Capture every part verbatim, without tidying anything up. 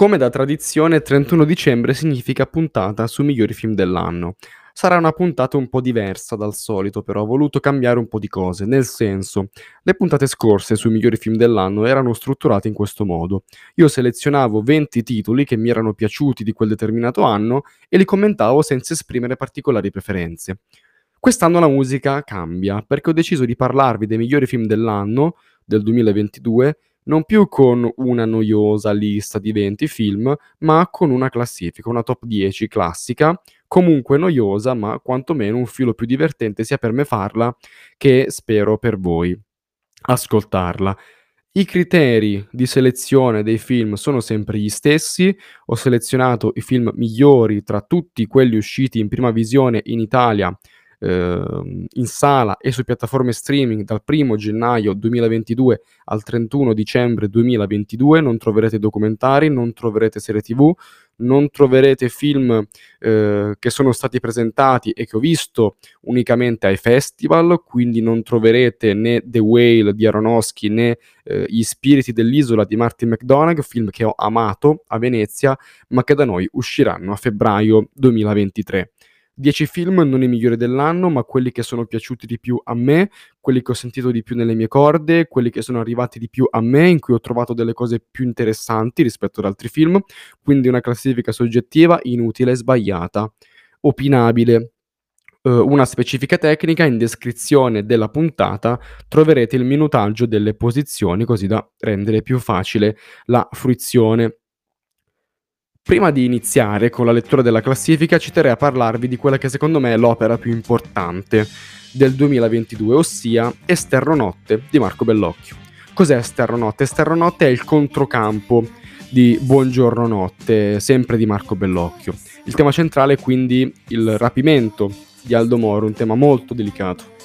Come da tradizione, trentuno dicembre significa puntata sui migliori film dell'anno. Sarà una puntata un po' diversa dal solito, però ho voluto cambiare un po' di cose, nel senso, le puntate scorse sui migliori film dell'anno erano strutturate in questo modo. Io selezionavo venti titoli che mi erano piaciuti di quel determinato anno e li commentavo senza esprimere particolari preferenze. Quest'anno la musica cambia, perché ho deciso di parlarvi dei migliori film dell'anno, del duemilaventidue, non più con una noiosa lista di venti film, ma con una classifica, una top dieci classica, comunque noiosa, ma quantomeno un filo più divertente sia per me farla che spero per voi ascoltarla. I criteri di selezione dei film sono sempre gli stessi, ho selezionato i film migliori tra tutti quelli usciti in prima visione in Italia, in sala e su piattaforme streaming dal primo gennaio duemilaventidue al trentuno dicembre duemilaventidue. Non troverete documentari, non troverete serie tv, non troverete film eh, che sono stati presentati e che ho visto unicamente ai festival, quindi non troverete né The Whale di Aronofsky né eh, Gli Spiriti dell'Isola di Martin McDonagh, film che ho amato a Venezia ma che da noi usciranno a febbraio duemilaventitré. dieci film, non i migliori dell'anno, ma quelli che sono piaciuti di più a me, quelli che ho sentito di più nelle mie corde, quelli che sono arrivati di più a me, in cui ho trovato delle cose più interessanti rispetto ad altri film, quindi una classifica soggettiva, inutile, sbagliata, opinabile. Una specifica tecnica, in descrizione della puntata troverete il minutaggio delle posizioni, così da rendere più facile la fruizione. Prima di iniziare con la lettura della classifica, ci terrei a parlarvi di quella che secondo me è l'opera più importante del duemilaventidue, ossia Esterno Notte di Marco Bellocchio. Cos'è Esterno Notte? Esterno Notte è il controcampo di Buongiorno Notte, sempre di Marco Bellocchio. Il tema centrale è quindi il rapimento di Aldo Moro, un tema molto delicato.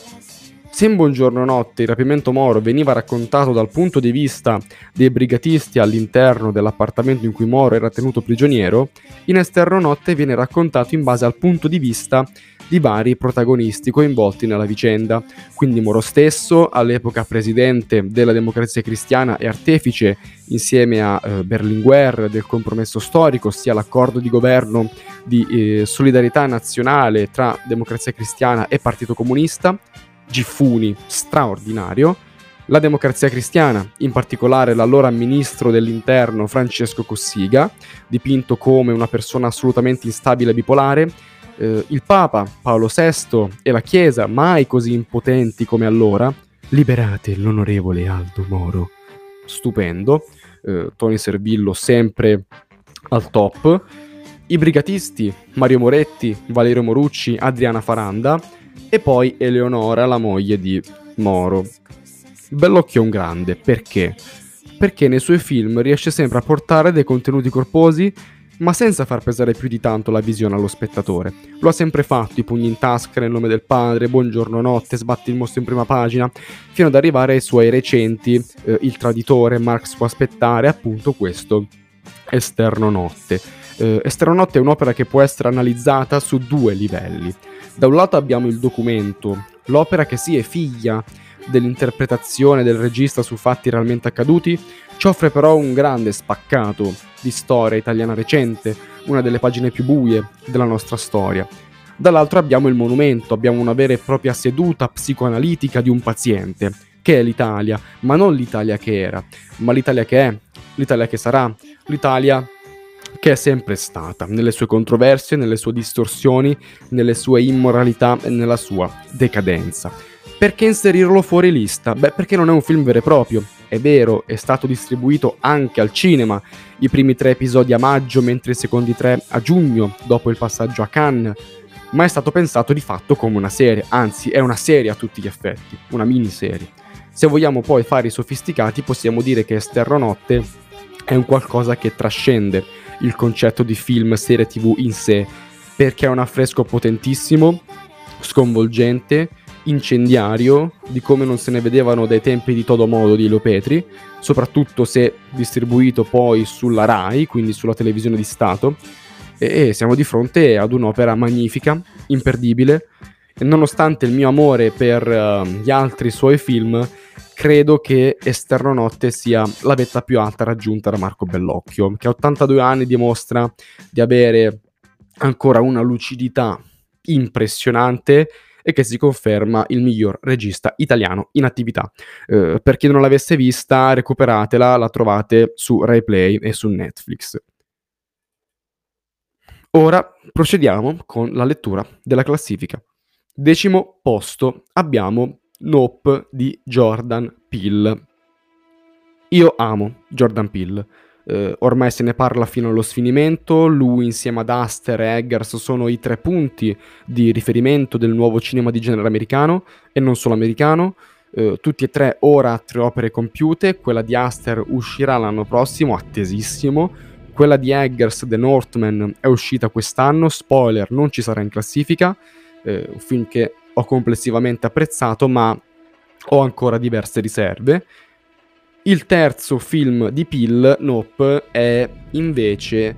Se in Buongiorno Notte il rapimento Moro veniva raccontato dal punto di vista dei brigatisti all'interno dell'appartamento in cui Moro era tenuto prigioniero, in Esterno Notte viene raccontato in base al punto di vista di vari protagonisti coinvolti nella vicenda, quindi Moro stesso, all'epoca presidente della Democrazia Cristiana e artefice insieme a eh, Berlinguer del compromesso storico, ossia l'accordo di governo di eh, solidarietà nazionale tra Democrazia Cristiana e Partito Comunista, Giffuni straordinario, la Democrazia Cristiana, in particolare l'allora ministro dell'interno Francesco Cossiga, dipinto come una persona assolutamente instabile e bipolare, eh, il Papa Paolo sesto e la Chiesa, mai così impotenti come allora, liberate l'onorevole Aldo Moro, stupendo, eh, Tony Servillo sempre al top, i brigatisti Mario Moretti, Valerio Morucci, Adriana Faranda, e poi Eleonora, la moglie di Moro. Bellocchio è un grande, perché? Perché nei suoi film riesce sempre a portare dei contenuti corposi, ma senza far pesare più di tanto la visione allo spettatore. Lo ha sempre fatto, i pugni in tasca, nel nome del padre, Buongiorno Notte, sbatti il mostro in prima pagina, fino ad arrivare ai suoi recenti, eh, Il Traditore, Marx può aspettare, appunto questo, Esterno Notte. Eh, Esterno Notte è un'opera che può essere analizzata su due livelli. Da un lato abbiamo il documento, l'opera che sì è figlia dell'interpretazione del regista su fatti realmente accaduti, ci offre però un grande spaccato di storia italiana recente, una delle pagine più buie della nostra storia. Dall'altro abbiamo il monumento, abbiamo una vera e propria seduta psicoanalitica di un paziente, che è l'Italia, ma non l'Italia che era, ma l'Italia che è, l'Italia che sarà, l'Italia che è sempre stata, nelle sue controversie, nelle sue distorsioni, nelle sue immoralità e nella sua decadenza. Perché inserirlo fuori lista? Beh, perché non è un film vero e proprio. È vero, è stato distribuito anche al cinema, i primi tre episodi a maggio, mentre i secondi tre a giugno, dopo il passaggio a Cannes, ma è stato pensato di fatto come una serie, anzi è una serie a tutti gli effetti, una miniserie. Se vogliamo poi fare i sofisticati, possiamo dire che Esterno Notte è un qualcosa che trascende il concetto di film serie tv in sé, perché è un affresco potentissimo, sconvolgente, incendiario, di come non se ne vedevano dai tempi di Todo Modo di Leo Petri, soprattutto se distribuito poi sulla Rai, quindi sulla televisione di Stato, e siamo di fronte ad un'opera magnifica, imperdibile, e nonostante il mio amore per uh, gli altri suoi film, credo che Esterno Notte sia la vetta più alta raggiunta da Marco Bellocchio, che a ottantadue anni dimostra di avere ancora una lucidità impressionante e che si conferma il miglior regista italiano in attività. Eh, per chi non l'avesse vista, recuperatela, la trovate su Rai Play e su Netflix. Ora procediamo con la lettura della classifica. Decimo posto abbiamo Nope di Jordan Peele. Io amo Jordan Peele. Uh, ormai se ne parla fino allo sfinimento. Lui insieme ad Aster e Eggers sono i tre punti di riferimento del nuovo cinema di genere americano e non solo americano. Uh, tutti e tre ora tre opere compiute. Quella di Aster uscirà l'anno prossimo, attesissimo. Quella di Eggers, The Northman, è uscita quest'anno, spoiler, non ci sarà in classifica. Uh, un film che ho complessivamente apprezzato, ma ho ancora diverse riserve. Il terzo film di Peele, Nope, è invece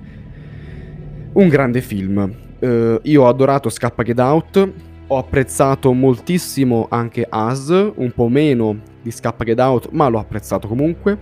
un grande film. Eh, io ho adorato Scappa Get Out, ho apprezzato moltissimo anche Us, un po' meno di Scappa Get Out, ma l'ho apprezzato comunque.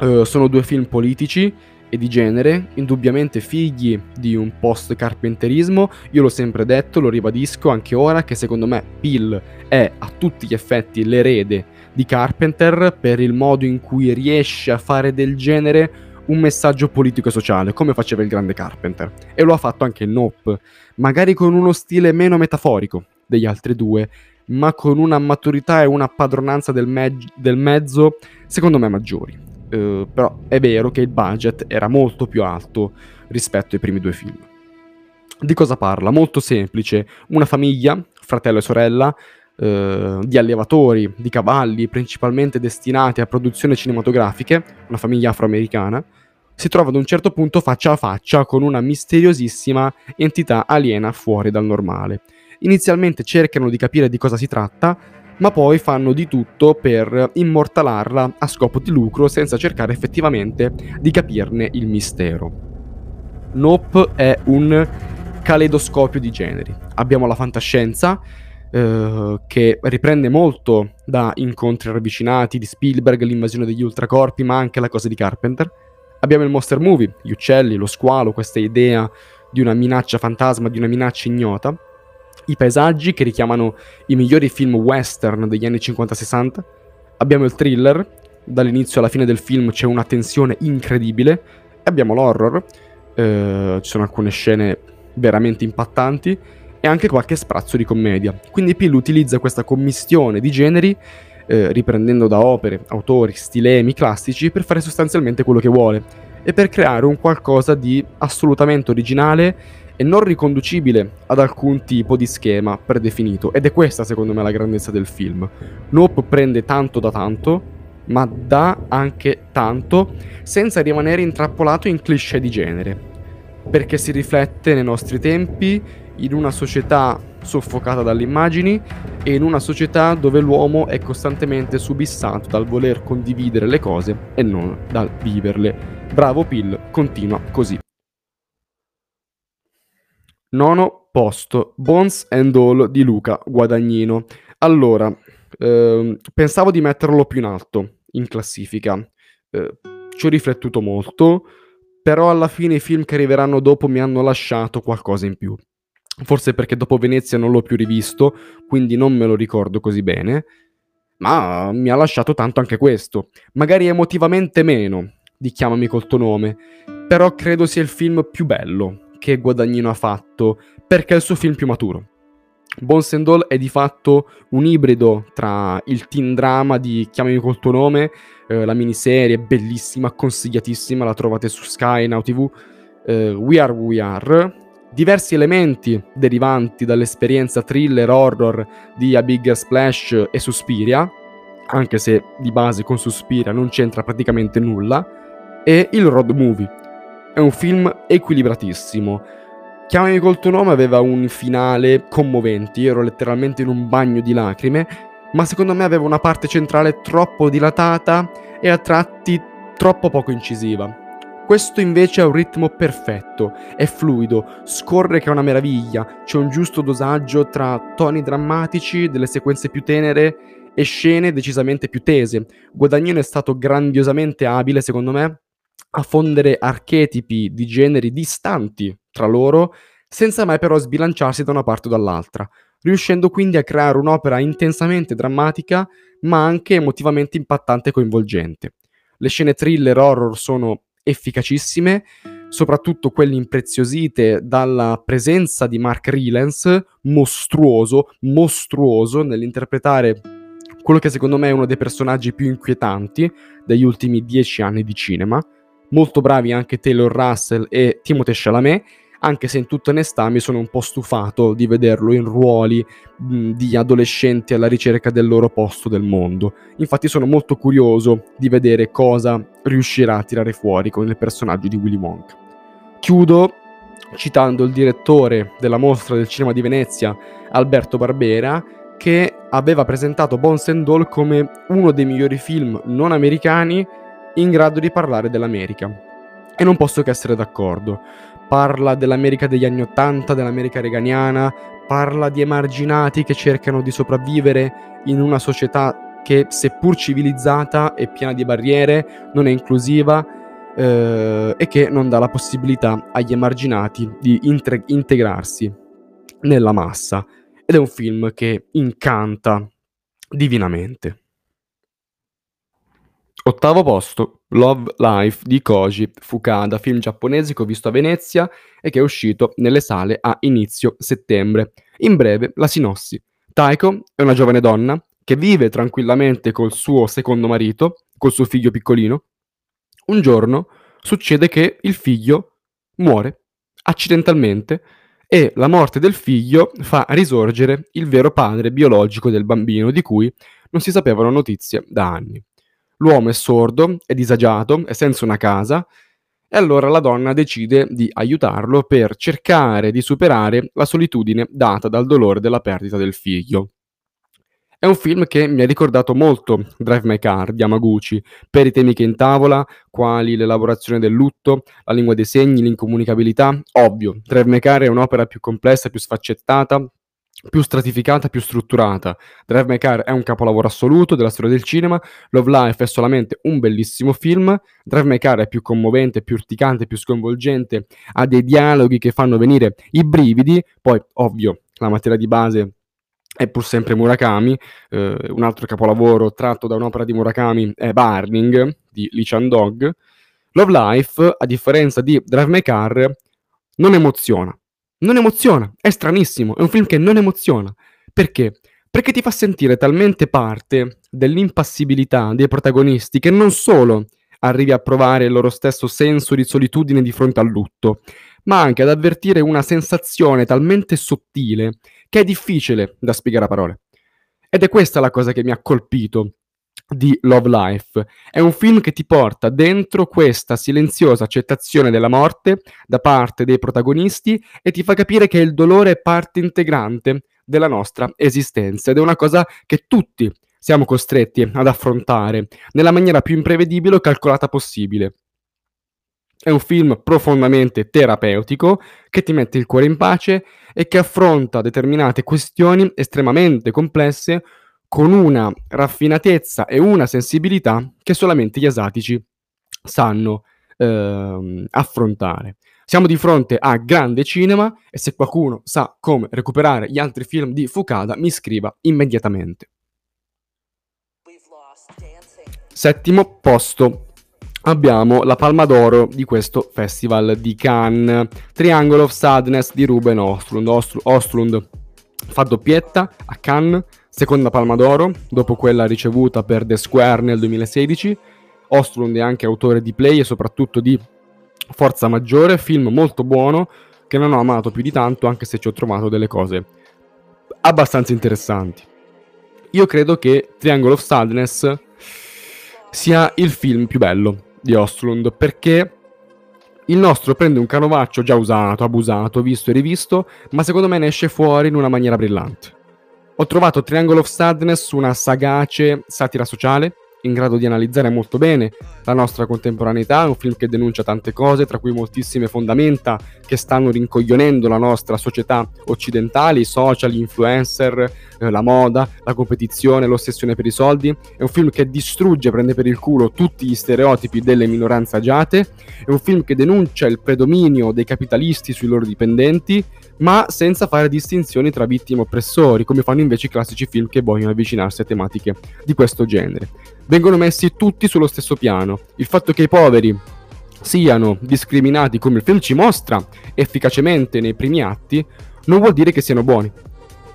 Eh, sono due film politici e di genere, indubbiamente figli di un post-carpenterismo. Io l'ho sempre detto, lo ribadisco anche ora, che secondo me Peele è a tutti gli effetti l'erede di Carpenter per il modo in cui riesce a fare del genere un messaggio politico e sociale, come faceva il grande Carpenter, e lo ha fatto anche in Nope, magari con uno stile meno metaforico degli altri due, ma con una maturità e una padronanza del, me- del mezzo secondo me maggiori. Eh, però è vero che il budget era molto più alto rispetto ai primi due film. Di cosa parla? Molto semplice: una famiglia, fratello e sorella, Uh, di allevatori, di cavalli, principalmente destinati a produzioni cinematografiche, una famiglia afroamericana, si trova ad un certo punto faccia a faccia con una misteriosissima entità aliena fuori dal normale. Inizialmente cercano di capire di cosa si tratta, ma poi fanno di tutto per immortalarla a scopo di lucro, senza cercare effettivamente di capirne il mistero. Nope è un caleidoscopio di generi. Abbiamo la fantascienza, Uh, che riprende molto da Incontri ravvicinati di Spielberg, L'invasione degli ultracorpi, ma anche La cosa di Carpenter. Abbiamo il monster movie, gli uccelli, lo squalo, questa idea di una minaccia fantasma, di una minaccia ignota. I paesaggi, che richiamano i migliori film western degli anni cinquanta sessanta. Abbiamo il thriller, dall'inizio alla fine del film c'è una tensione incredibile. Abbiamo l'horror, uh, ci sono alcune scene veramente impattanti, e anche qualche sprazzo di commedia. Quindi Peele utilizza questa commistione di generi, eh, riprendendo da opere, autori, stilemi classici, per fare sostanzialmente quello che vuole e per creare un qualcosa di assolutamente originale e non riconducibile ad alcun tipo di schema predefinito. Ed è questa, secondo me, la grandezza del film. Nope prende tanto da tanto, ma dà anche tanto, senza rimanere intrappolato in cliché di genere, perché si riflette nei nostri tempi, in una società soffocata dalle immagini e in una società dove l'uomo è costantemente subissato dal voler condividere le cose e non dal viverle. Bravo Peele, continua così. Nono posto, Bones and All di Luca Guadagnino. Allora, eh, pensavo di metterlo più in alto in classifica, eh, ci ho riflettuto molto, però alla fine i film che arriveranno dopo mi hanno lasciato qualcosa in più. Forse perché dopo Venezia non l'ho più rivisto, quindi non me lo ricordo così bene, ma mi ha lasciato tanto anche questo. Magari emotivamente meno di Chiamami col tuo nome, però credo sia il film più bello che Guadagnino ha fatto, perché è il suo film più maturo. Bones and All è di fatto un ibrido tra il teen drama di Chiamami col tuo nome, eh, la miniserie bellissima, consigliatissima, la trovate su Sky, Now tivù, eh, We Are We Are, diversi elementi derivanti dall'esperienza thriller horror di A Bigger Splash e Suspiria, anche se di base con Suspiria non c'entra praticamente nulla, e il road movie. È un film equilibratissimo. Chiamami col tuo nome aveva un finale commovente, ero letteralmente in un bagno di lacrime, ma secondo me aveva una parte centrale troppo dilatata e a tratti troppo poco incisiva. Questo invece ha un ritmo perfetto, è fluido, scorre che è una meraviglia, c'è un giusto dosaggio tra toni drammatici, delle sequenze più tenere e scene decisamente più tese. Guadagnino è stato grandiosamente abile, secondo me, a fondere archetipi di generi distanti tra loro, senza mai però sbilanciarsi da una parte o dall'altra, riuscendo quindi a creare un'opera intensamente drammatica, ma anche emotivamente impattante e coinvolgente. Le scene thriller horror sono efficacissime, soprattutto quelle impreziosite dalla presenza di Mark Rylance, mostruoso, mostruoso nell'interpretare quello che secondo me è uno dei personaggi più inquietanti degli ultimi dieci anni di cinema. Molto bravi anche Taylor Russell e Timothée Chalamet, anche se in tutta onestà mi sono un po' stufato di vederlo in ruoli mh, di adolescenti alla ricerca del loro posto nel mondo. Infatti sono molto curioso di vedere cosa riuscirà a tirare fuori con il personaggio di Willy Wonka. Chiudo citando il direttore della mostra del cinema di Venezia, Alberto Barbera, che aveva presentato Bones and All come uno dei migliori film non americani in grado di parlare dell'America. E non posso che essere d'accordo. Parla dell'America degli anni Ottanta, dell'America reaganiana, parla di emarginati che cercano di sopravvivere in una società che, seppur civilizzata, è piena di barriere, non è inclusiva eh, e che non dà la possibilità agli emarginati di intre- integrarsi nella massa. Ed è un film che incanta divinamente. Ottavo posto, Love Life di Koji Fukada, film giapponese che ho visto a Venezia e che è uscito nelle sale a inizio settembre. In breve, la sinossi. Taiko è una giovane donna che vive tranquillamente col suo secondo marito, col suo figlio piccolino. Un giorno succede che il figlio muore accidentalmente e la morte del figlio fa risorgere il vero padre biologico del bambino, di cui non si sapevano notizie da anni. L'uomo è sordo, è disagiato, è senza una casa, e allora la donna decide di aiutarlo per cercare di superare la solitudine data dal dolore della perdita del figlio. È un film che mi ha ricordato molto Drive My Car di Yamaguchi, per i temi che intavola, quali l'elaborazione del lutto, la lingua dei segni, l'incomunicabilità. Ovvio, Drive My Car è un'opera più complessa, più sfaccettata, più stratificata, più strutturata. Drive My Car è un capolavoro assoluto della storia del cinema, Love Life è solamente un bellissimo film, Drive My Car è più commovente, più urticante, più sconvolgente, ha dei dialoghi che fanno venire i brividi. Poi, ovvio, la materia di base è pur sempre Murakami, eh, un altro capolavoro tratto da un'opera di Murakami è Burning, di Lee Chan-dong. Love Life, a differenza di Drive My Car, non emoziona. Non emoziona, è stranissimo, è un film che non emoziona. Perché? Perché ti fa sentire talmente parte dell'impassibilità dei protagonisti che non solo arrivi a provare il loro stesso senso di solitudine di fronte al lutto, ma anche ad avvertire una sensazione talmente sottile che è difficile da spiegare a parole. Ed è questa la cosa che mi ha colpito di Love Life. È un film che ti porta dentro questa silenziosa accettazione della morte da parte dei protagonisti e ti fa capire che il dolore è parte integrante della nostra esistenza ed è una cosa che tutti siamo costretti ad affrontare nella maniera più imprevedibile o calcolata possibile. È un film profondamente terapeutico che ti mette il cuore in pace e che affronta determinate questioni estremamente complesse con una raffinatezza e una sensibilità che solamente gli asiatici sanno ehm, affrontare. Siamo di fronte a grande cinema e se qualcuno sa come recuperare gli altri film di Fukada mi scriva immediatamente. Settimo posto. Abbiamo la Palma d'Oro di questo festival di Cannes, Triangle of Sadness di Ruben Östlund. Östlund, Östlund fa doppietta a Cannes, seconda Palma d'Oro, dopo quella ricevuta per The Square nel duemilasedici. Östlund è anche autore di Play e soprattutto di Forza Maggiore, film molto buono che non ho amato più di tanto, anche se ci ho trovato delle cose abbastanza interessanti. Io credo che Triangle of Sadness sia il film più bello di Östlund, perché il nostro prende un canovaccio già usato, abusato, visto e rivisto, ma secondo me ne esce fuori in una maniera brillante. Ho trovato Triangle of Sadness una sagace satira sociale, in grado di analizzare molto bene la nostra contemporaneità, un film che denuncia tante cose, tra cui moltissime fondamenta che stanno rincoglionendo la nostra società occidentale, i social, gli influencer, eh, la moda, la competizione, l'ossessione per i soldi. È un film che distrugge, prende per il culo tutti gli stereotipi delle minoranze agiate, è un film che denuncia il predominio dei capitalisti sui loro dipendenti, ma senza fare distinzioni tra vittime e oppressori, come fanno invece i classici film che vogliono avvicinarsi a tematiche di questo genere. Vengono messi tutti sullo stesso piano. Il fatto che i poveri siano discriminati, come il film ci mostra efficacemente nei primi atti, non vuol dire che siano buoni.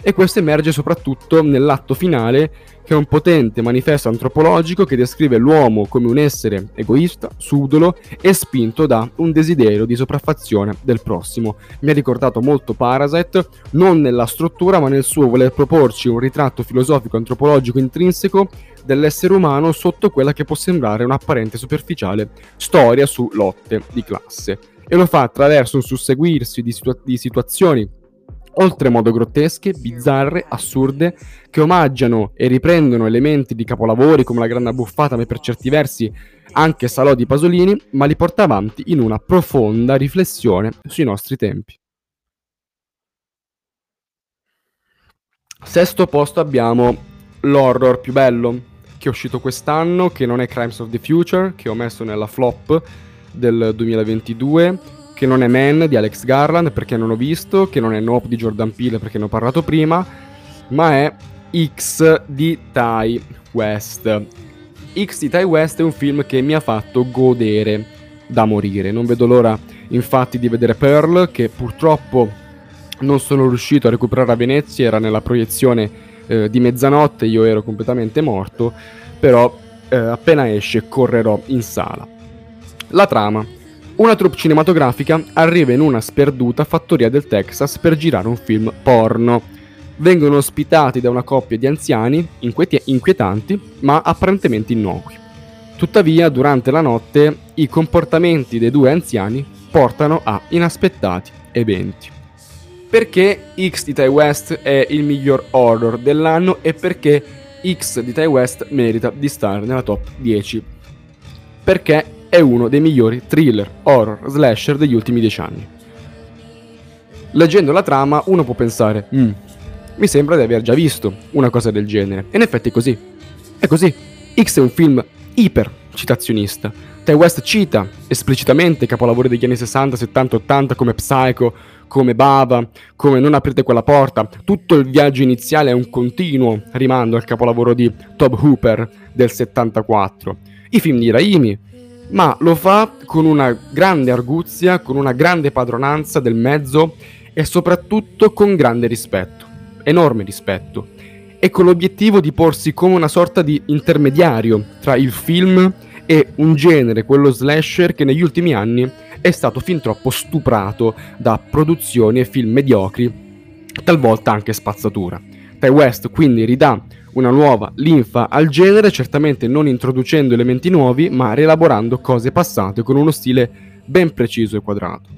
E questo emerge soprattutto nell'atto finale, che è un potente manifesto antropologico che descrive l'uomo come un essere egoista, subdolo e spinto da un desiderio di sopraffazione del prossimo. Mi ha ricordato molto Parasite, non nella struttura ma nel suo voler proporci un ritratto filosofico antropologico intrinseco dell'essere umano sotto quella che può sembrare un'apparente superficiale storia su lotte di classe. E lo fa attraverso un susseguirsi di, situa- di situazioni oltremodo grottesche, bizzarre, assurde, che omaggiano e riprendono elementi di capolavori come La Grande Abbuffata, ma per certi versi anche Salò di Pasolini, ma li porta avanti in una profonda riflessione sui nostri tempi. Sesto posto abbiamo l'horror più bello che è uscito quest'anno, che non è Crimes of the Future, che ho messo nella flop del duemilaventidue, che non è Man di Alex Garland perché non ho visto, che non è Nope di Jordan Peele perché ne ho parlato prima, ma è X di Ty West. X di Ty West è un film che mi ha fatto godere da morire. Non vedo l'ora infatti di vedere Pearl, che purtroppo non sono riuscito a recuperare a Venezia, era nella proiezione eh, di mezzanotte, io ero completamente morto, però eh, appena esce correrò in sala. La trama. Una troupe cinematografica arriva in una sperduta fattoria del Texas per girare un film porno. Vengono ospitati da una coppia di anziani inquiet- inquietanti, ma apparentemente innocui. Tuttavia, durante la notte, i comportamenti dei due anziani portano a inaspettati eventi. Perché X di Ty West è il miglior horror dell'anno e perché X di Ty West merita di stare nella top dieci? Perché è uno dei migliori thriller, horror, slasher degli ultimi dieci anni. Leggendo la trama uno può pensare, mm, mi sembra di aver già visto una cosa del genere, e in effetti è così. È così. X è un film iper citazionista. Ty West cita esplicitamente capolavori degli anni sessanta, settanta, ottanta come Psycho, come Bava, come Non aprite quella porta. Tutto il viaggio iniziale è un continuo rimando al capolavoro di Tobe Hooper del settantaquattro. I film di Raimi, ma lo fa con una grande arguzia, con una grande padronanza del mezzo e soprattutto con grande rispetto, enorme rispetto, e con l'obiettivo di porsi come una sorta di intermediario tra il film e un genere, quello slasher, che negli ultimi anni è stato fin troppo stuprato da produzioni e film mediocri, talvolta anche spazzatura. Ty West quindi ridà una nuova linfa al genere, certamente non introducendo elementi nuovi, ma rielaborando cose passate con uno stile ben preciso e quadrato.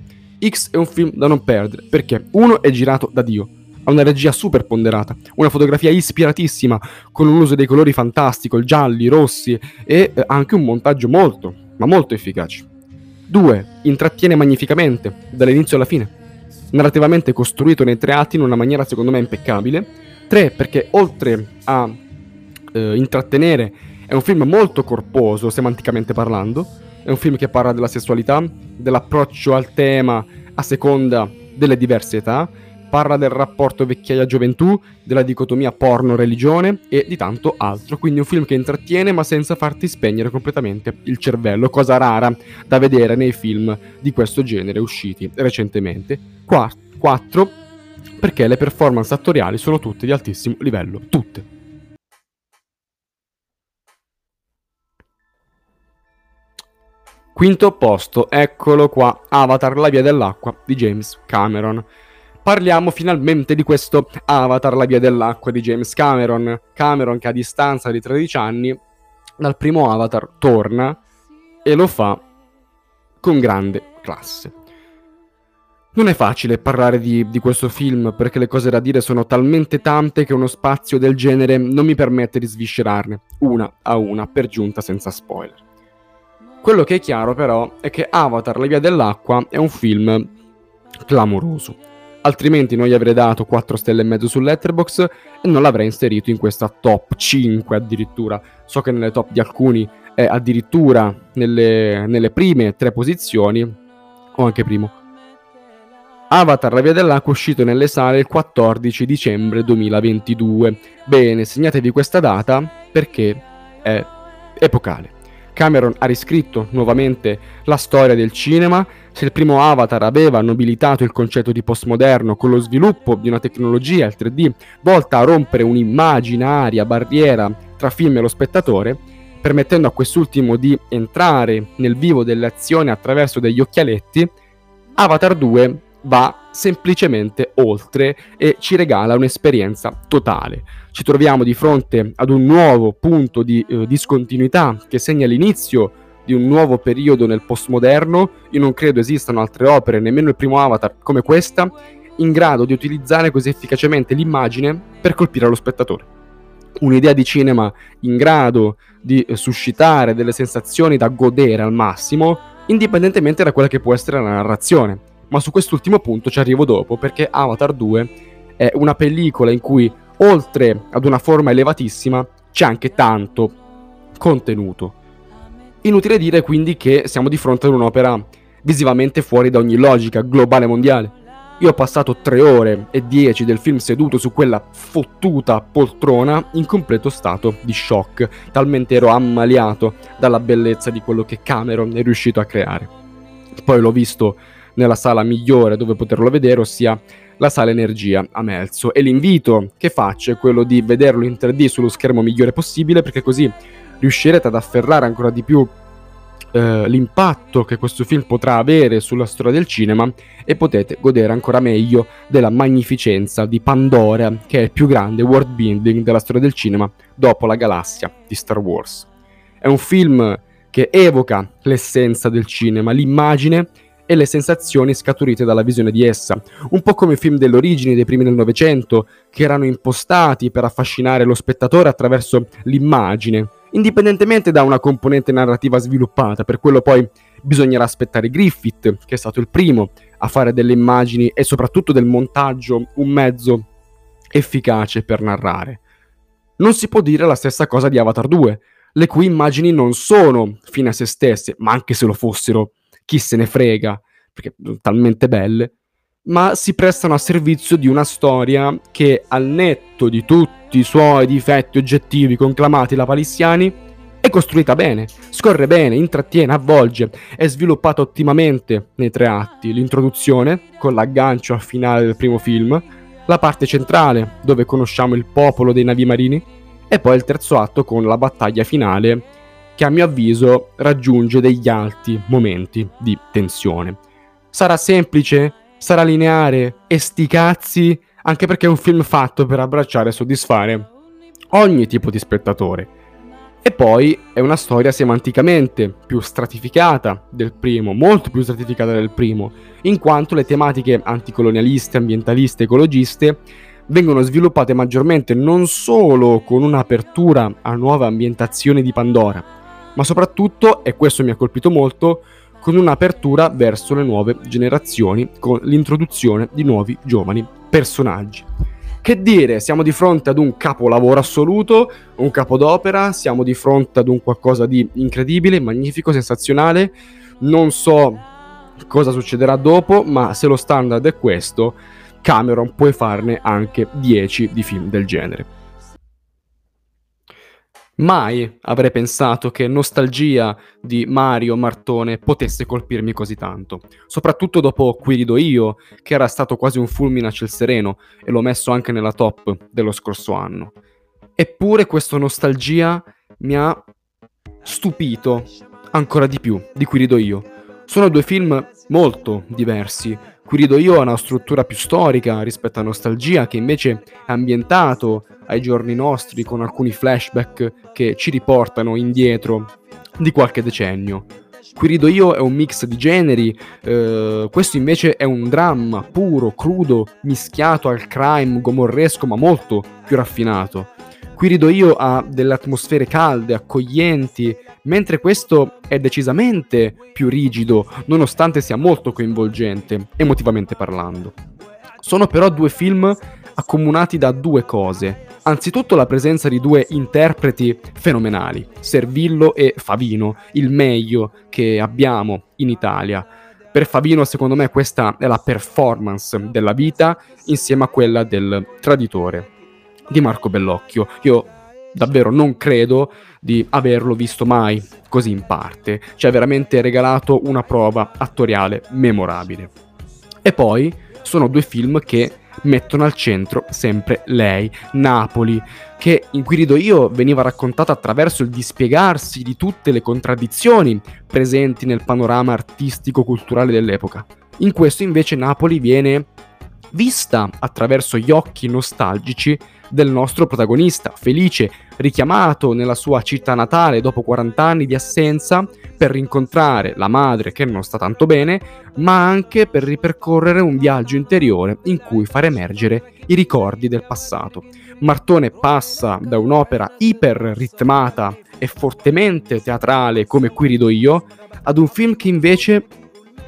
X è un film da non perdere, perché uno è girato da Dio, ha una regia super ponderata, una fotografia ispiratissima, con un uso dei colori fantastico, il gialli, i rossi, e anche un montaggio molto, ma molto efficace. due. Intrattiene magnificamente, dall'inizio alla fine. Narrativamente costruito nei tre atti in una maniera secondo me impeccabile. tre. Perché oltre a eh, intrattenere è un film molto corposo semanticamente parlando, è un film che parla della sessualità, dell'approccio al tema a seconda delle diverse età, parla del rapporto vecchiaia-gioventù, della dicotomia porno-religione e di tanto altro, quindi un film che intrattiene ma senza farti spegnere completamente il cervello, cosa rara da vedere nei film di questo genere usciti recentemente. quattro. Perché le performance attoriali sono tutte di altissimo livello, tutte. Quinto posto, eccolo qua, Avatar, la via dell'acqua di James Cameron. Parliamo finalmente di questo Avatar, la via dell'acqua di James Cameron. Cameron che a distanza di tredici anni dal primo Avatar torna e lo fa con grande classe. Non è facile parlare di, di questo film, perché le cose da dire sono talmente tante che uno spazio del genere non mi permette di sviscerarne, una a una, per giunta senza spoiler. Quello che è chiaro però è che Avatar: La via dell'acqua è un film clamoroso, altrimenti non gli avrei dato quattro stelle e mezzo su Letterboxd e non l'avrei inserito in questa top cinque addirittura. So che nelle top di alcuni è addirittura nelle, nelle prime tre posizioni, o anche primo. Avatar: La via dell'acqua è uscito nelle sale il quattordici dicembre duemilaventidue. Bene, segnatevi questa data perché è epocale. Cameron ha riscritto nuovamente la storia del cinema. Se il primo Avatar aveva nobilitato il concetto di postmoderno con lo sviluppo di una tecnologia, il tre D, volta a rompere un'immaginaria barriera tra film e lo spettatore, permettendo a quest'ultimo di entrare nel vivo dell'azione attraverso degli occhialetti, Avatar due va semplicemente oltre e ci regala un'esperienza totale. Ci troviamo di fronte ad un nuovo punto di eh, discontinuità che segna l'inizio di un nuovo periodo nel postmoderno. Io non credo esistano altre opere, nemmeno il primo Avatar, come questa, in grado di utilizzare così efficacemente l'immagine per colpire lo spettatore. Un'idea di cinema in grado di eh, suscitare delle sensazioni da godere al massimo, indipendentemente da quella che può essere la narrazione. Ma su quest'ultimo punto ci arrivo dopo, perché Avatar due è una pellicola in cui, oltre ad una forma elevatissima, c'è anche tanto contenuto. Inutile dire quindi che siamo di fronte ad un'opera visivamente fuori da ogni logica globale mondiale. Io ho passato tre ore e dieci del film seduto su quella fottuta poltrona in completo stato di shock, talmente ero ammaliato dalla bellezza di quello che Cameron è riuscito a creare. Poi l'ho visto nella sala migliore dove poterlo vedere, ossia la Sala Energia a Melzo, e l'invito che faccio è quello di vederlo in tre D sullo schermo migliore possibile, perché così riuscirete ad afferrare ancora di più eh, l'impatto che questo film potrà avere sulla storia del cinema e potete godere ancora meglio della magnificenza di Pandora, che è il più grande world building della storia del cinema dopo la galassia di Star Wars. È un film che evoca l'essenza del cinema, l'immagine e le sensazioni scaturite dalla visione di essa, un po' come i film dell'origine dei primi del Novecento, che erano impostati per affascinare lo spettatore attraverso l'immagine, indipendentemente da una componente narrativa sviluppata. Per quello poi bisognerà aspettare Griffith, che è stato il primo a fare delle immagini e soprattutto del montaggio un mezzo efficace per narrare. Non si può dire la stessa cosa di Avatar due, le cui immagini non sono fine a se stesse, ma anche se lo fossero, chi se ne frega, perché sono talmente belle, ma si prestano a servizio di una storia che, al netto di tutti i suoi difetti oggettivi conclamati da palissiani, è costruita bene, scorre bene, intrattiene, avvolge, è sviluppata ottimamente nei tre atti: l'introduzione, con l'aggancio al finale del primo film, la parte centrale, dove conosciamo il popolo dei navi marini, e poi il terzo atto con la battaglia finale, che a mio avviso raggiunge degli alti momenti di tensione. Sarà semplice, sarà lineare e sti cazzi, anche perché è un film fatto per abbracciare e soddisfare ogni tipo di spettatore. E poi è una storia semanticamente più stratificata del primo, molto più stratificata del primo, in quanto le tematiche anticolonialiste, ambientaliste, ecologiste vengono sviluppate maggiormente, non solo con un'apertura a nuove ambientazioni di Pandora, ma soprattutto, e questo mi ha colpito molto, con un'apertura verso le nuove generazioni, con l'introduzione di nuovi giovani personaggi. Che dire, siamo di fronte ad un capolavoro assoluto, un capodopera, siamo di fronte ad un qualcosa di incredibile, magnifico, sensazionale. Non so cosa succederà dopo, ma se lo standard è questo, Cameron puoi farne anche dieci di film del genere. Mai avrei pensato che Nostalgia di Mario Martone potesse colpirmi così tanto, soprattutto dopo Qui rido io, che era stato quasi un fulmine a ciel sereno, e l'ho messo anche nella top dello scorso anno. Eppure questo Nostalgia mi ha stupito ancora di più di Qui rido io. Sono due film molto diversi. Qui rido io ha una struttura più storica rispetto a Nostalgia, che invece è ambientato ai giorni nostri, con alcuni flashback che ci riportano indietro di qualche decennio. Qui rido io è un mix di generi, eh, questo invece è un dramma puro, crudo, mischiato al crime gomorresco ma molto più raffinato. Qui rido io ha delle atmosfere calde, accoglienti, mentre questo è decisamente più rigido, nonostante sia molto coinvolgente, emotivamente parlando. Sono però due film accomunati da due cose. Anzitutto la presenza di due interpreti fenomenali, Servillo e Favino, il meglio che abbiamo in Italia. Per Favino, secondo me, questa è la performance della vita insieme a quella del Traditore di Marco Bellocchio. Io davvero non credo di averlo visto mai così in parte. Ci ha veramente regalato una prova attoriale memorabile. E poi sono due film che mettono al centro sempre lei, Napoli, che in cui rido io veniva raccontata attraverso il dispiegarsi di tutte le contraddizioni presenti nel panorama artistico-culturale dell'epoca. In questo invece Napoli viene vista attraverso gli occhi nostalgici del nostro protagonista, felice, richiamato nella sua città natale dopo quaranta anni di assenza per rincontrare la madre che non sta tanto bene, ma anche per ripercorrere un viaggio interiore in cui far emergere i ricordi del passato. Martone passa da un'opera iper ritmata e fortemente teatrale come Qui rido io ad un film che invece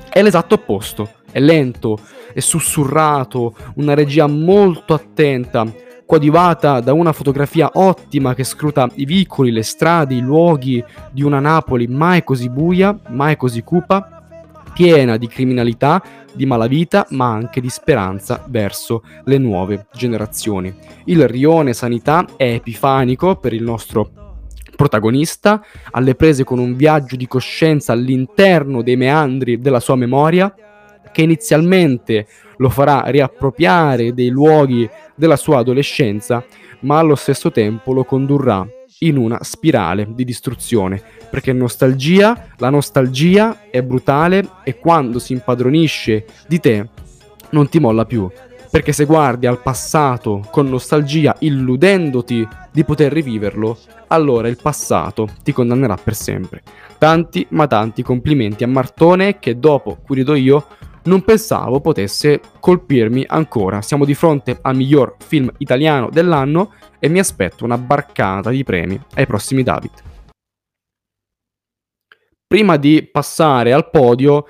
è l'esatto opposto, è lento, è sussurrato, una regia molto attenta, coadiuvata da una fotografia ottima che scruta i vicoli, le strade, i luoghi di una Napoli mai così buia, mai così cupa, piena di criminalità, di malavita, ma anche di speranza verso le nuove generazioni. Il rione Sanità è epifanico per il nostro protagonista, alle prese con un viaggio di coscienza all'interno dei meandri della sua memoria, che inizialmente lo farà riappropriare dei luoghi della sua adolescenza, ma allo stesso tempo lo condurrà in una spirale di distruzione, perché nostalgia, la nostalgia è brutale e quando si impadronisce di te non ti molla più, perché se guardi al passato con nostalgia illudendoti di poter riviverlo, allora il passato ti condannerà per sempre. Tanti ma tanti complimenti a Martone che dopo Qui rido io non pensavo potesse colpirmi ancora. Siamo di fronte al miglior film italiano dell'anno e mi aspetto una barcata di premi ai prossimi David. Prima di passare al podio,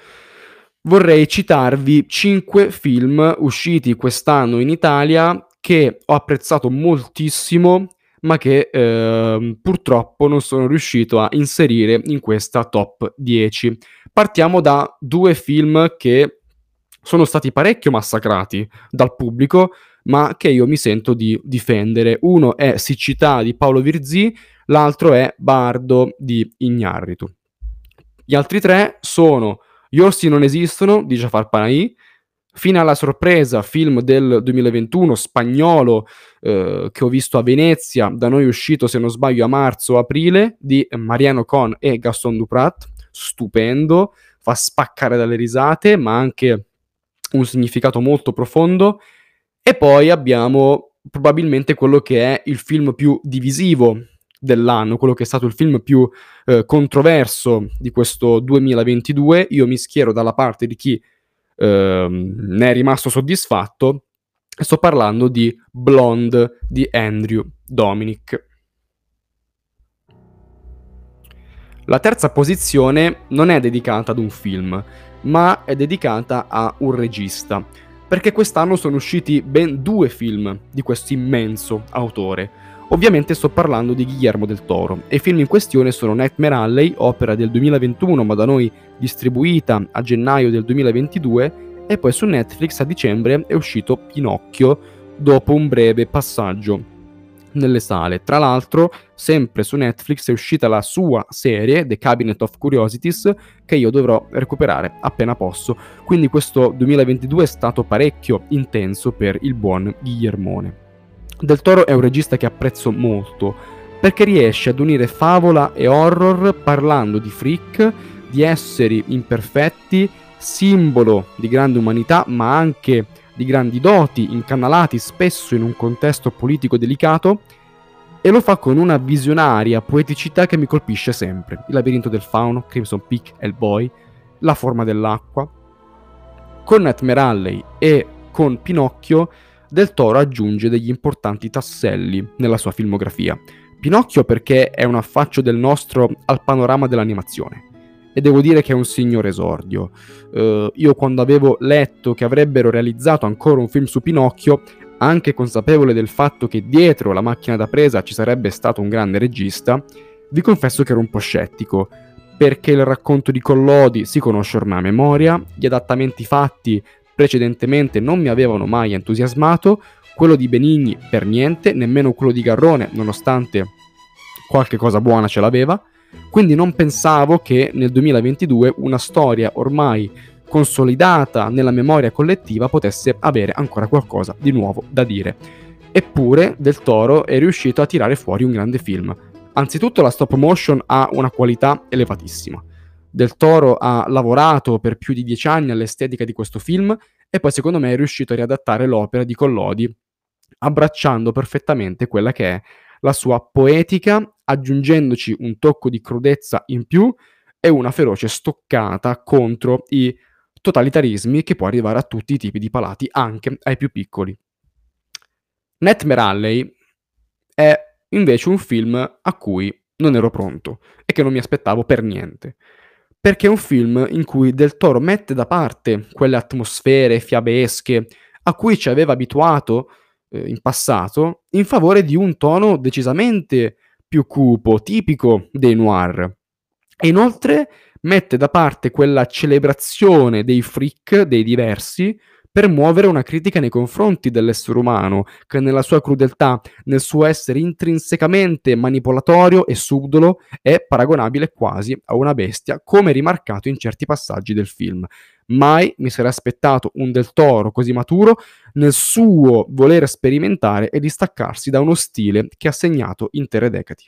vorrei citarvi cinque film usciti quest'anno in Italia che ho apprezzato moltissimo, ma che eh, purtroppo non sono riuscito a inserire in questa top dieci. Partiamo da due film che sono stati parecchio massacrati dal pubblico, ma che io mi sento di difendere. Uno è Siccità di Paolo Virzì, l'altro è Bardo di Ignarritu. Gli altri tre sono Gli orsi non esistono di Jafar Panahi, Fino alla sorpresa, film del duemilaventuno, spagnolo, eh, che ho visto a Venezia, da noi uscito se non sbaglio a marzo-aprile, di Mariano Con e Gaston Duprat, stupendo, fa spaccare dalle risate, ma anche un significato molto profondo. E poi abbiamo probabilmente quello che è il film più divisivo dell'anno, quello che è stato il film più eh, controverso di questo duemilaventidue. Io mi schiero dalla parte di chi eh, ne è rimasto soddisfatto. Sto parlando di Blonde di Andrew Dominic. La terza posizione non è dedicata ad un film, ma è dedicata a un regista, perché quest'anno sono usciti ben due film di questo immenso autore. Ovviamente sto parlando di Guillermo del Toro, e i film in questione sono Nightmare Alley, opera del duemilaventuno ma da noi distribuita a gennaio del duemilaventidue, e poi su Netflix a dicembre è uscito Pinocchio dopo un breve passaggio nelle sale. Tra l'altro, sempre su Netflix è uscita la sua serie The Cabinet of Curiosities, che io dovrò recuperare appena posso. Quindi questo duemilaventidue è stato parecchio intenso per il buon Guillermone. Del Toro è un regista che apprezzo molto, perché riesce ad unire favola e horror parlando di freak, di esseri imperfetti, simbolo di grande umanità, ma anche di grandi doti, incanalati spesso in un contesto politico delicato, E lo fa con una visionaria poeticità che mi colpisce sempre. Il labirinto del fauno, Crimson Peak, Hellboy, La forma dell'acqua. Con Nightmare Alley e con Pinocchio, Del Toro aggiunge degli importanti tasselli nella sua filmografia. Pinocchio perché è un affaccio del nostro al panorama dell'animazione. E devo dire che è un signor esordio. Uh, io quando avevo letto che avrebbero realizzato ancora un film su Pinocchio, anche consapevole del fatto che dietro La macchina da presa ci sarebbe stato un grande regista, vi confesso che ero un po' scettico, perché il racconto di Collodi si conosce ormai a memoria, gli adattamenti fatti precedentemente non mi avevano mai entusiasmato, quello di Benigni per niente, nemmeno quello di Garrone, nonostante qualche cosa buona ce l'aveva. Quindi non pensavo che nel duemilaventidue una storia ormai consolidata nella memoria collettiva potesse avere ancora qualcosa di nuovo da dire. Eppure Del Toro è riuscito a tirare fuori un grande film. Anzitutto la stop motion ha una qualità elevatissima. Del Toro ha lavorato per più di dieci anni all'estetica di questo film e poi secondo me è riuscito a riadattare l'opera di Collodi abbracciando perfettamente quella che è la sua poetica, aggiungendoci un tocco di crudezza in più e una feroce stoccata contro i totalitarismi che può arrivare a tutti i tipi di palati, anche ai più piccoli. Nightmare Alley è invece un film a cui non ero pronto e che non mi aspettavo per niente, perché è un film in cui Del Toro mette da parte quelle atmosfere fiabesche a cui ci aveva abituato in passato, in favore di un tono decisamente più cupo, tipico dei noir. E inoltre mette da parte quella celebrazione dei freak, dei diversi, per muovere una critica nei confronti dell'essere umano, che nella sua crudeltà, nel suo essere intrinsecamente manipolatorio e subdolo, è paragonabile quasi a una bestia, come rimarcato in certi passaggi del film. Mai mi sarei aspettato un Del Toro così maturo nel suo voler sperimentare e distaccarsi da uno stile che ha segnato intere decadi.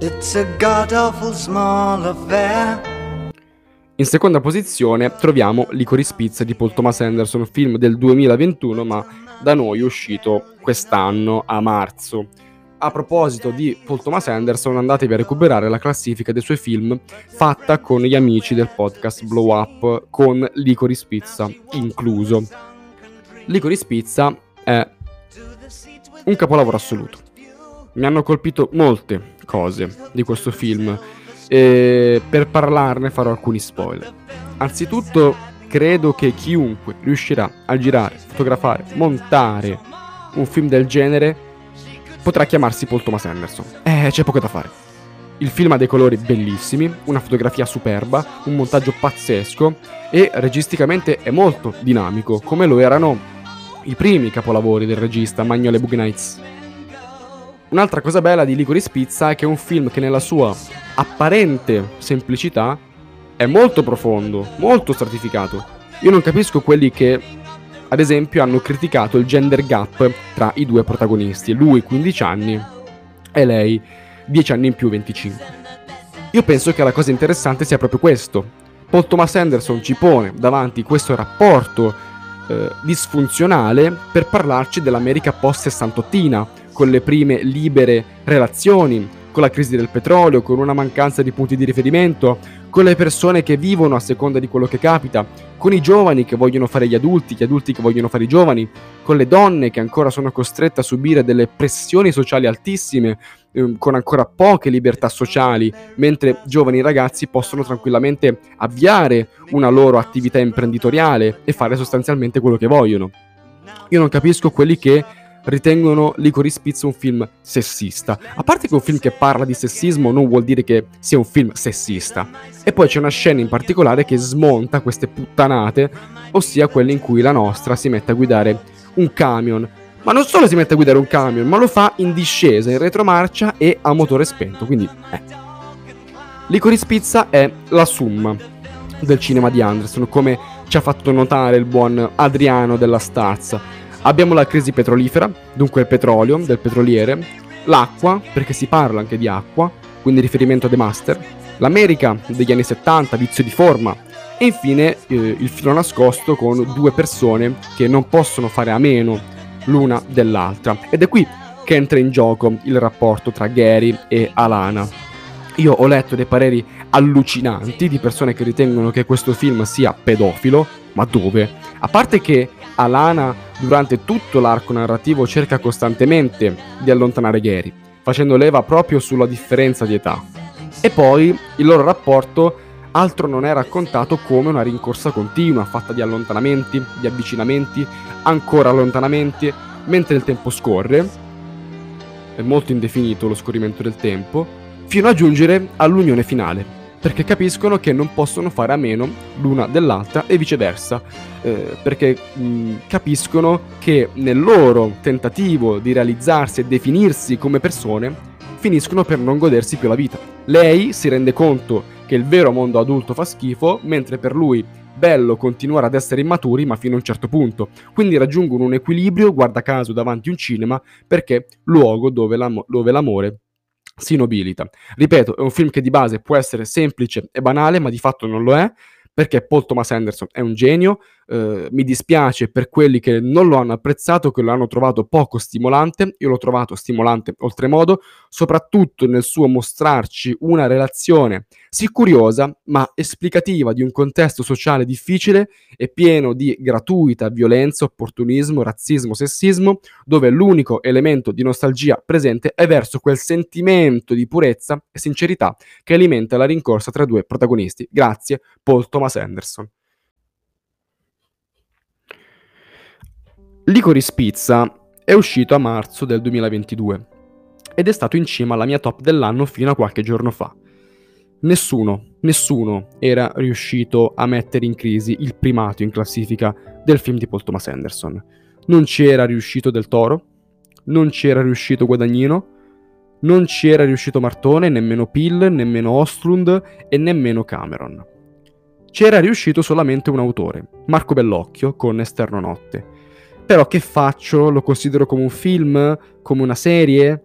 It's a god-awful small affair. In seconda posizione troviamo Licorice Pizza di Paul Thomas Anderson, film del duemilaventuno ma da noi uscito quest'anno a marzo. A proposito di Paul Thomas Anderson, andatevi a recuperare la classifica dei suoi film fatta con gli amici del podcast Blow Up, con Licorice Pizza incluso. Licorice Pizza è un capolavoro assoluto. Mi hanno colpito molte cose di questo film e per parlarne farò alcuni spoiler. Anzitutto credo che chiunque riuscirà a girare, fotografare, montare un film del genere potrà chiamarsi Paul Thomas Anderson. Eh, c'è poco da fare. Il film ha dei colori bellissimi, una fotografia superba, un montaggio pazzesco e registicamente è molto dinamico, come lo erano i primi capolavori del regista Manuel Bugnites. Un'altra cosa bella di Licorice Pizza è che è un film che nella sua apparente semplicità è molto profondo, molto stratificato. Io non capisco quelli che ad esempio hanno criticato il gender gap tra i due protagonisti, lui quindici anni e lei dieci anni in più, venticinque. Io penso che la cosa interessante sia proprio questo. Paul Thomas Anderson ci pone davanti questo rapporto eh, disfunzionale per parlarci dell'America post-sessantottina, con le prime libere relazioni, con la crisi del petrolio, con una mancanza di punti di riferimento, con le persone che vivono a seconda di quello che capita, con i giovani che vogliono fare gli adulti, gli adulti che vogliono fare i giovani, con le donne che ancora sono costrette a subire delle pressioni sociali altissime, ehm, con ancora poche libertà sociali, mentre giovani ragazzi possono tranquillamente avviare una loro attività imprenditoriale e fare sostanzialmente quello che vogliono. Io non capisco quelli che ritengono Licorice Pizza un film sessista. A parte che un film che parla di sessismo non vuol dire che sia un film sessista. E poi c'è una scena in particolare che smonta queste puttanate, ossia quelle in cui la nostra si mette a guidare un camion. Ma non solo si mette a guidare un camion, ma lo fa in discesa, in retromarcia e a motore spento. Quindi, eh. Licorice Pizza è la summa del cinema di Anderson, come ci ha fatto notare il buon Adriano Della Stazza. Abbiamo la crisi petrolifera, dunque il petrolio, del petroliere, l'acqua, perché si parla anche di acqua, quindi riferimento a The Master, l'America degli anni settanta, vizio di forma, e infine eh, il filo nascosto con due persone che non possono fare a meno l'una dell'altra, ed è qui che entra in gioco il rapporto tra Gary e Alana. Io ho letto dei pareri allucinanti di persone che ritengono che questo film sia pedofilo, ma dove? A parte che Alana durante tutto l'arco narrativo cerca costantemente di allontanare Gary, facendo leva proprio sulla differenza di età. E poi il loro rapporto altro non è raccontato come una rincorsa continua, fatta di allontanamenti, di avvicinamenti, ancora allontanamenti, mentre il tempo scorre, è molto indefinito lo scorrimento del tempo, fino a giungere all'unione finale, perché capiscono che non possono fare a meno l'una dell'altra e viceversa, eh, perché mh, capiscono che nel loro tentativo di realizzarsi e definirsi come persone, finiscono per non godersi più la vita. Lei si rende conto che il vero mondo adulto fa schifo, mentre per lui bello continuare ad essere immaturi, ma fino a un certo punto. Quindi raggiungono un equilibrio, guarda caso, davanti a un cinema, perché luogo dove, l'am- dove l'amore si nobilita. Ripeto, è un film che di base può essere semplice e banale, ma di fatto non lo è, perché Paul Thomas Anderson è un genio. Eh, mi dispiace per quelli che non lo hanno apprezzato, che lo hanno trovato poco stimolante. Io l'ho trovato stimolante oltremodo, soprattutto nel suo mostrarci una relazione sì curiosa, ma esplicativa di un contesto sociale difficile e pieno di gratuita violenza, opportunismo, razzismo, sessismo, dove l'unico elemento di nostalgia presente è verso quel sentimento di purezza e sincerità che alimenta la rincorsa tra due protagonisti. Grazie Paul Thomas Anderson. Licorice Pizza è uscito a marzo del duemilaventidue ed è stato in cima alla mia top dell'anno fino a qualche giorno fa. Nessuno, nessuno era riuscito a mettere in crisi il primato in classifica del film di Paul Thomas Anderson. Non c'era riuscito Del Toro, non c'era riuscito Guadagnino, non c'era riuscito Martone, nemmeno Peele, nemmeno Ostlund e nemmeno Cameron. C'era riuscito solamente un autore, Marco Bellocchio, con Esterno Notte. Però che faccio? Lo considero come un film? Come una serie?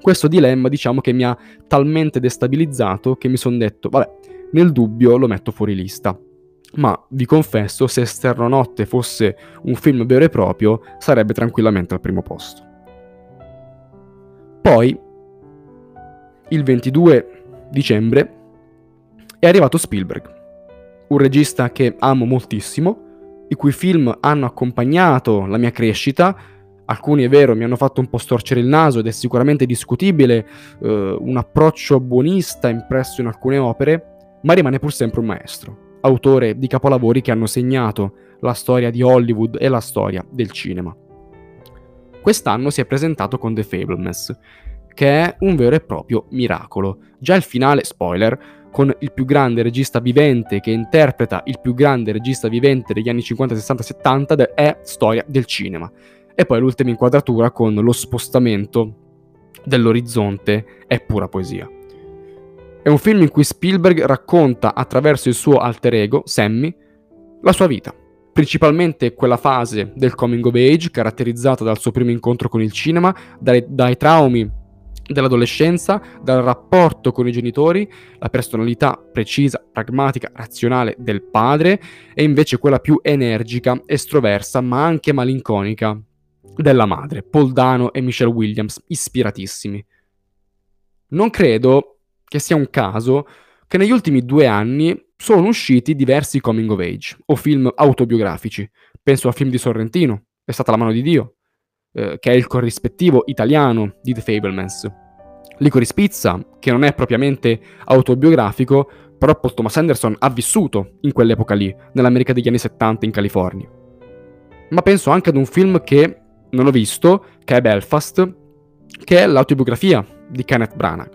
Questo dilemma, diciamo, che mi ha talmente destabilizzato che mi sono detto, vabbè, nel dubbio lo metto fuori lista. Ma vi confesso, se Esterno Notte fosse un film vero e proprio, sarebbe tranquillamente al primo posto. Poi, il ventidue dicembre, è arrivato Spielberg, un regista che amo moltissimo, i cui film hanno accompagnato la mia crescita. Alcuni, è vero, mi hanno fatto un po' storcere il naso ed è sicuramente discutibile eh, un approccio buonista impresso in alcune opere, ma rimane pur sempre un maestro, autore di capolavori che hanno segnato la storia di Hollywood e la storia del cinema. Quest'anno si è presentato con The Fabelmans, che è un vero e proprio miracolo. Già il finale, spoiler, con il più grande regista vivente che interpreta il più grande regista vivente degli anni cinquanta, sessanta, settanta, de- è storia del cinema. E poi l'ultima inquadratura con lo spostamento dell'orizzonte è pura poesia. È un film in cui Spielberg racconta, attraverso il suo alter ego, Sammy, la sua vita, principalmente quella fase del coming of age, caratterizzata dal suo primo incontro con il cinema, dai, dai traumi dell'adolescenza, dal rapporto con i genitori, la personalità precisa, pragmatica, razionale del padre e invece quella più energica, estroversa ma anche malinconica della madre, Paul Dano e Michelle Williams, ispiratissimi. Non credo che sia un caso che negli ultimi due anni sono usciti diversi coming of age o film autobiografici. Penso al film di Sorrentino, È stata la mano di Dio, che è il corrispettivo italiano di The Fabelmans. Licorice Pizza, che non è propriamente autobiografico, però Paul Thomas Anderson ha vissuto in quell'epoca lì, nell'America degli anni settanta in California. Ma penso anche ad un film che non ho visto, che è Belfast, che è l'autobiografia di Kenneth Branagh.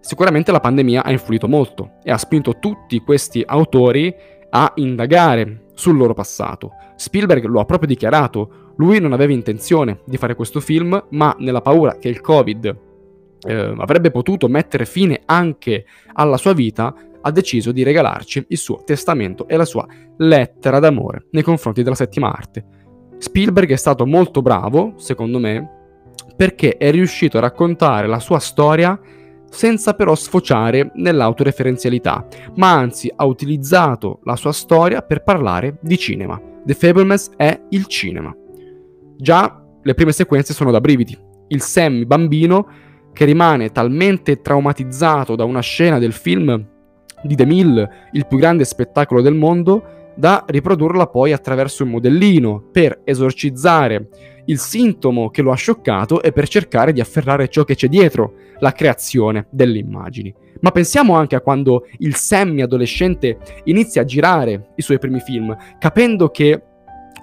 Sicuramente la pandemia ha influito molto e ha spinto tutti questi autori a indagare sul loro passato. Spielberg lo ha proprio dichiarato. Lui non aveva intenzione di fare questo film, ma nella paura che il Covid eh, avrebbe potuto mettere fine anche alla sua vita, ha deciso di regalarci il suo testamento e la sua lettera d'amore nei confronti della settima arte. Spielberg è stato molto bravo, secondo me, perché è riuscito a raccontare la sua storia senza però sfociare nell'autoreferenzialità, ma anzi ha utilizzato la sua storia per parlare di cinema. The Fabelmans è il cinema. Già le prime sequenze sono da brividi. Il Sam bambino che rimane talmente traumatizzato da una scena del film di De Mille, il più grande spettacolo del mondo, da riprodurla poi attraverso un modellino per esorcizzare il sintomo che lo ha scioccato e per cercare di afferrare ciò che c'è dietro la creazione delle immagini. Ma pensiamo anche a quando il Sammy adolescente inizia a girare i suoi primi film, capendo che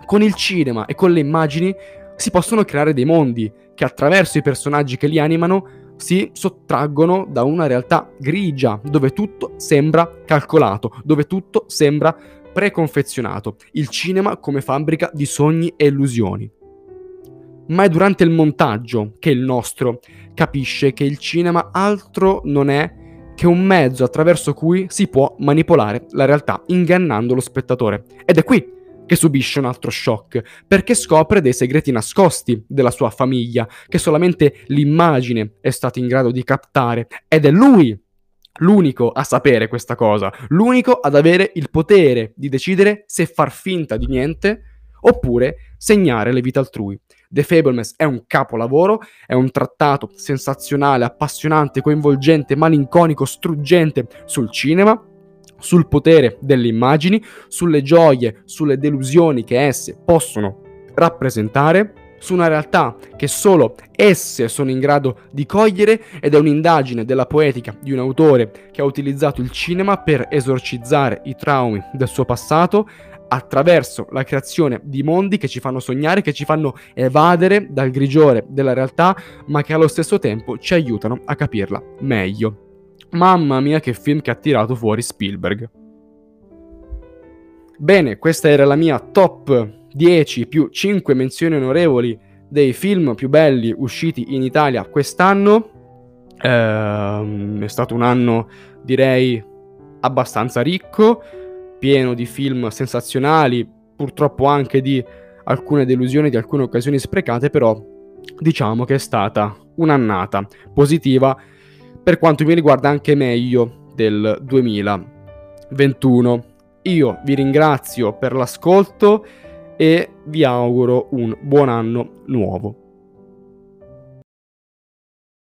con il cinema e con le immagini si possono creare dei mondi che attraverso i personaggi che li animano si sottraggono da una realtà grigia, dove tutto sembra calcolato, dove tutto sembra preconfezionato. Il cinema come fabbrica di sogni e illusioni. Ma è durante il montaggio che il nostro capisce che il cinema altro non è che un mezzo attraverso cui si può manipolare la realtà, ingannando lo spettatore. Ed è qui che subisce un altro shock, perché scopre dei segreti nascosti della sua famiglia, che solamente l'immagine è stata in grado di captare, ed è lui l'unico a sapere questa cosa, l'unico ad avere il potere di decidere se far finta di niente oppure segnare le vite altrui. The Fabelmans è un capolavoro, è un trattato sensazionale, appassionante, coinvolgente, malinconico, struggente sul cinema, sul potere delle immagini, sulle gioie, sulle delusioni che esse possono rappresentare, su una realtà che solo esse sono in grado di cogliere, ed è un'indagine della poetica di un autore che ha utilizzato il cinema per esorcizzare i traumi del suo passato attraverso la creazione di mondi che ci fanno sognare, che ci fanno evadere dal grigiore della realtà, ma che allo stesso tempo ci aiutano a capirla meglio. Mamma mia, che film che ha tirato fuori Spielberg. Bene, questa era la mia top dieci più cinque menzioni onorevoli dei film più belli usciti in Italia quest'anno. Ehm, è stato un anno, direi, abbastanza ricco, pieno di film sensazionali, purtroppo anche di alcune delusioni, di alcune occasioni sprecate, però diciamo che è stata un'annata positiva, per quanto mi riguarda anche meglio del duemilaventuno. Io vi ringrazio per l'ascolto e vi auguro un buon anno nuovo.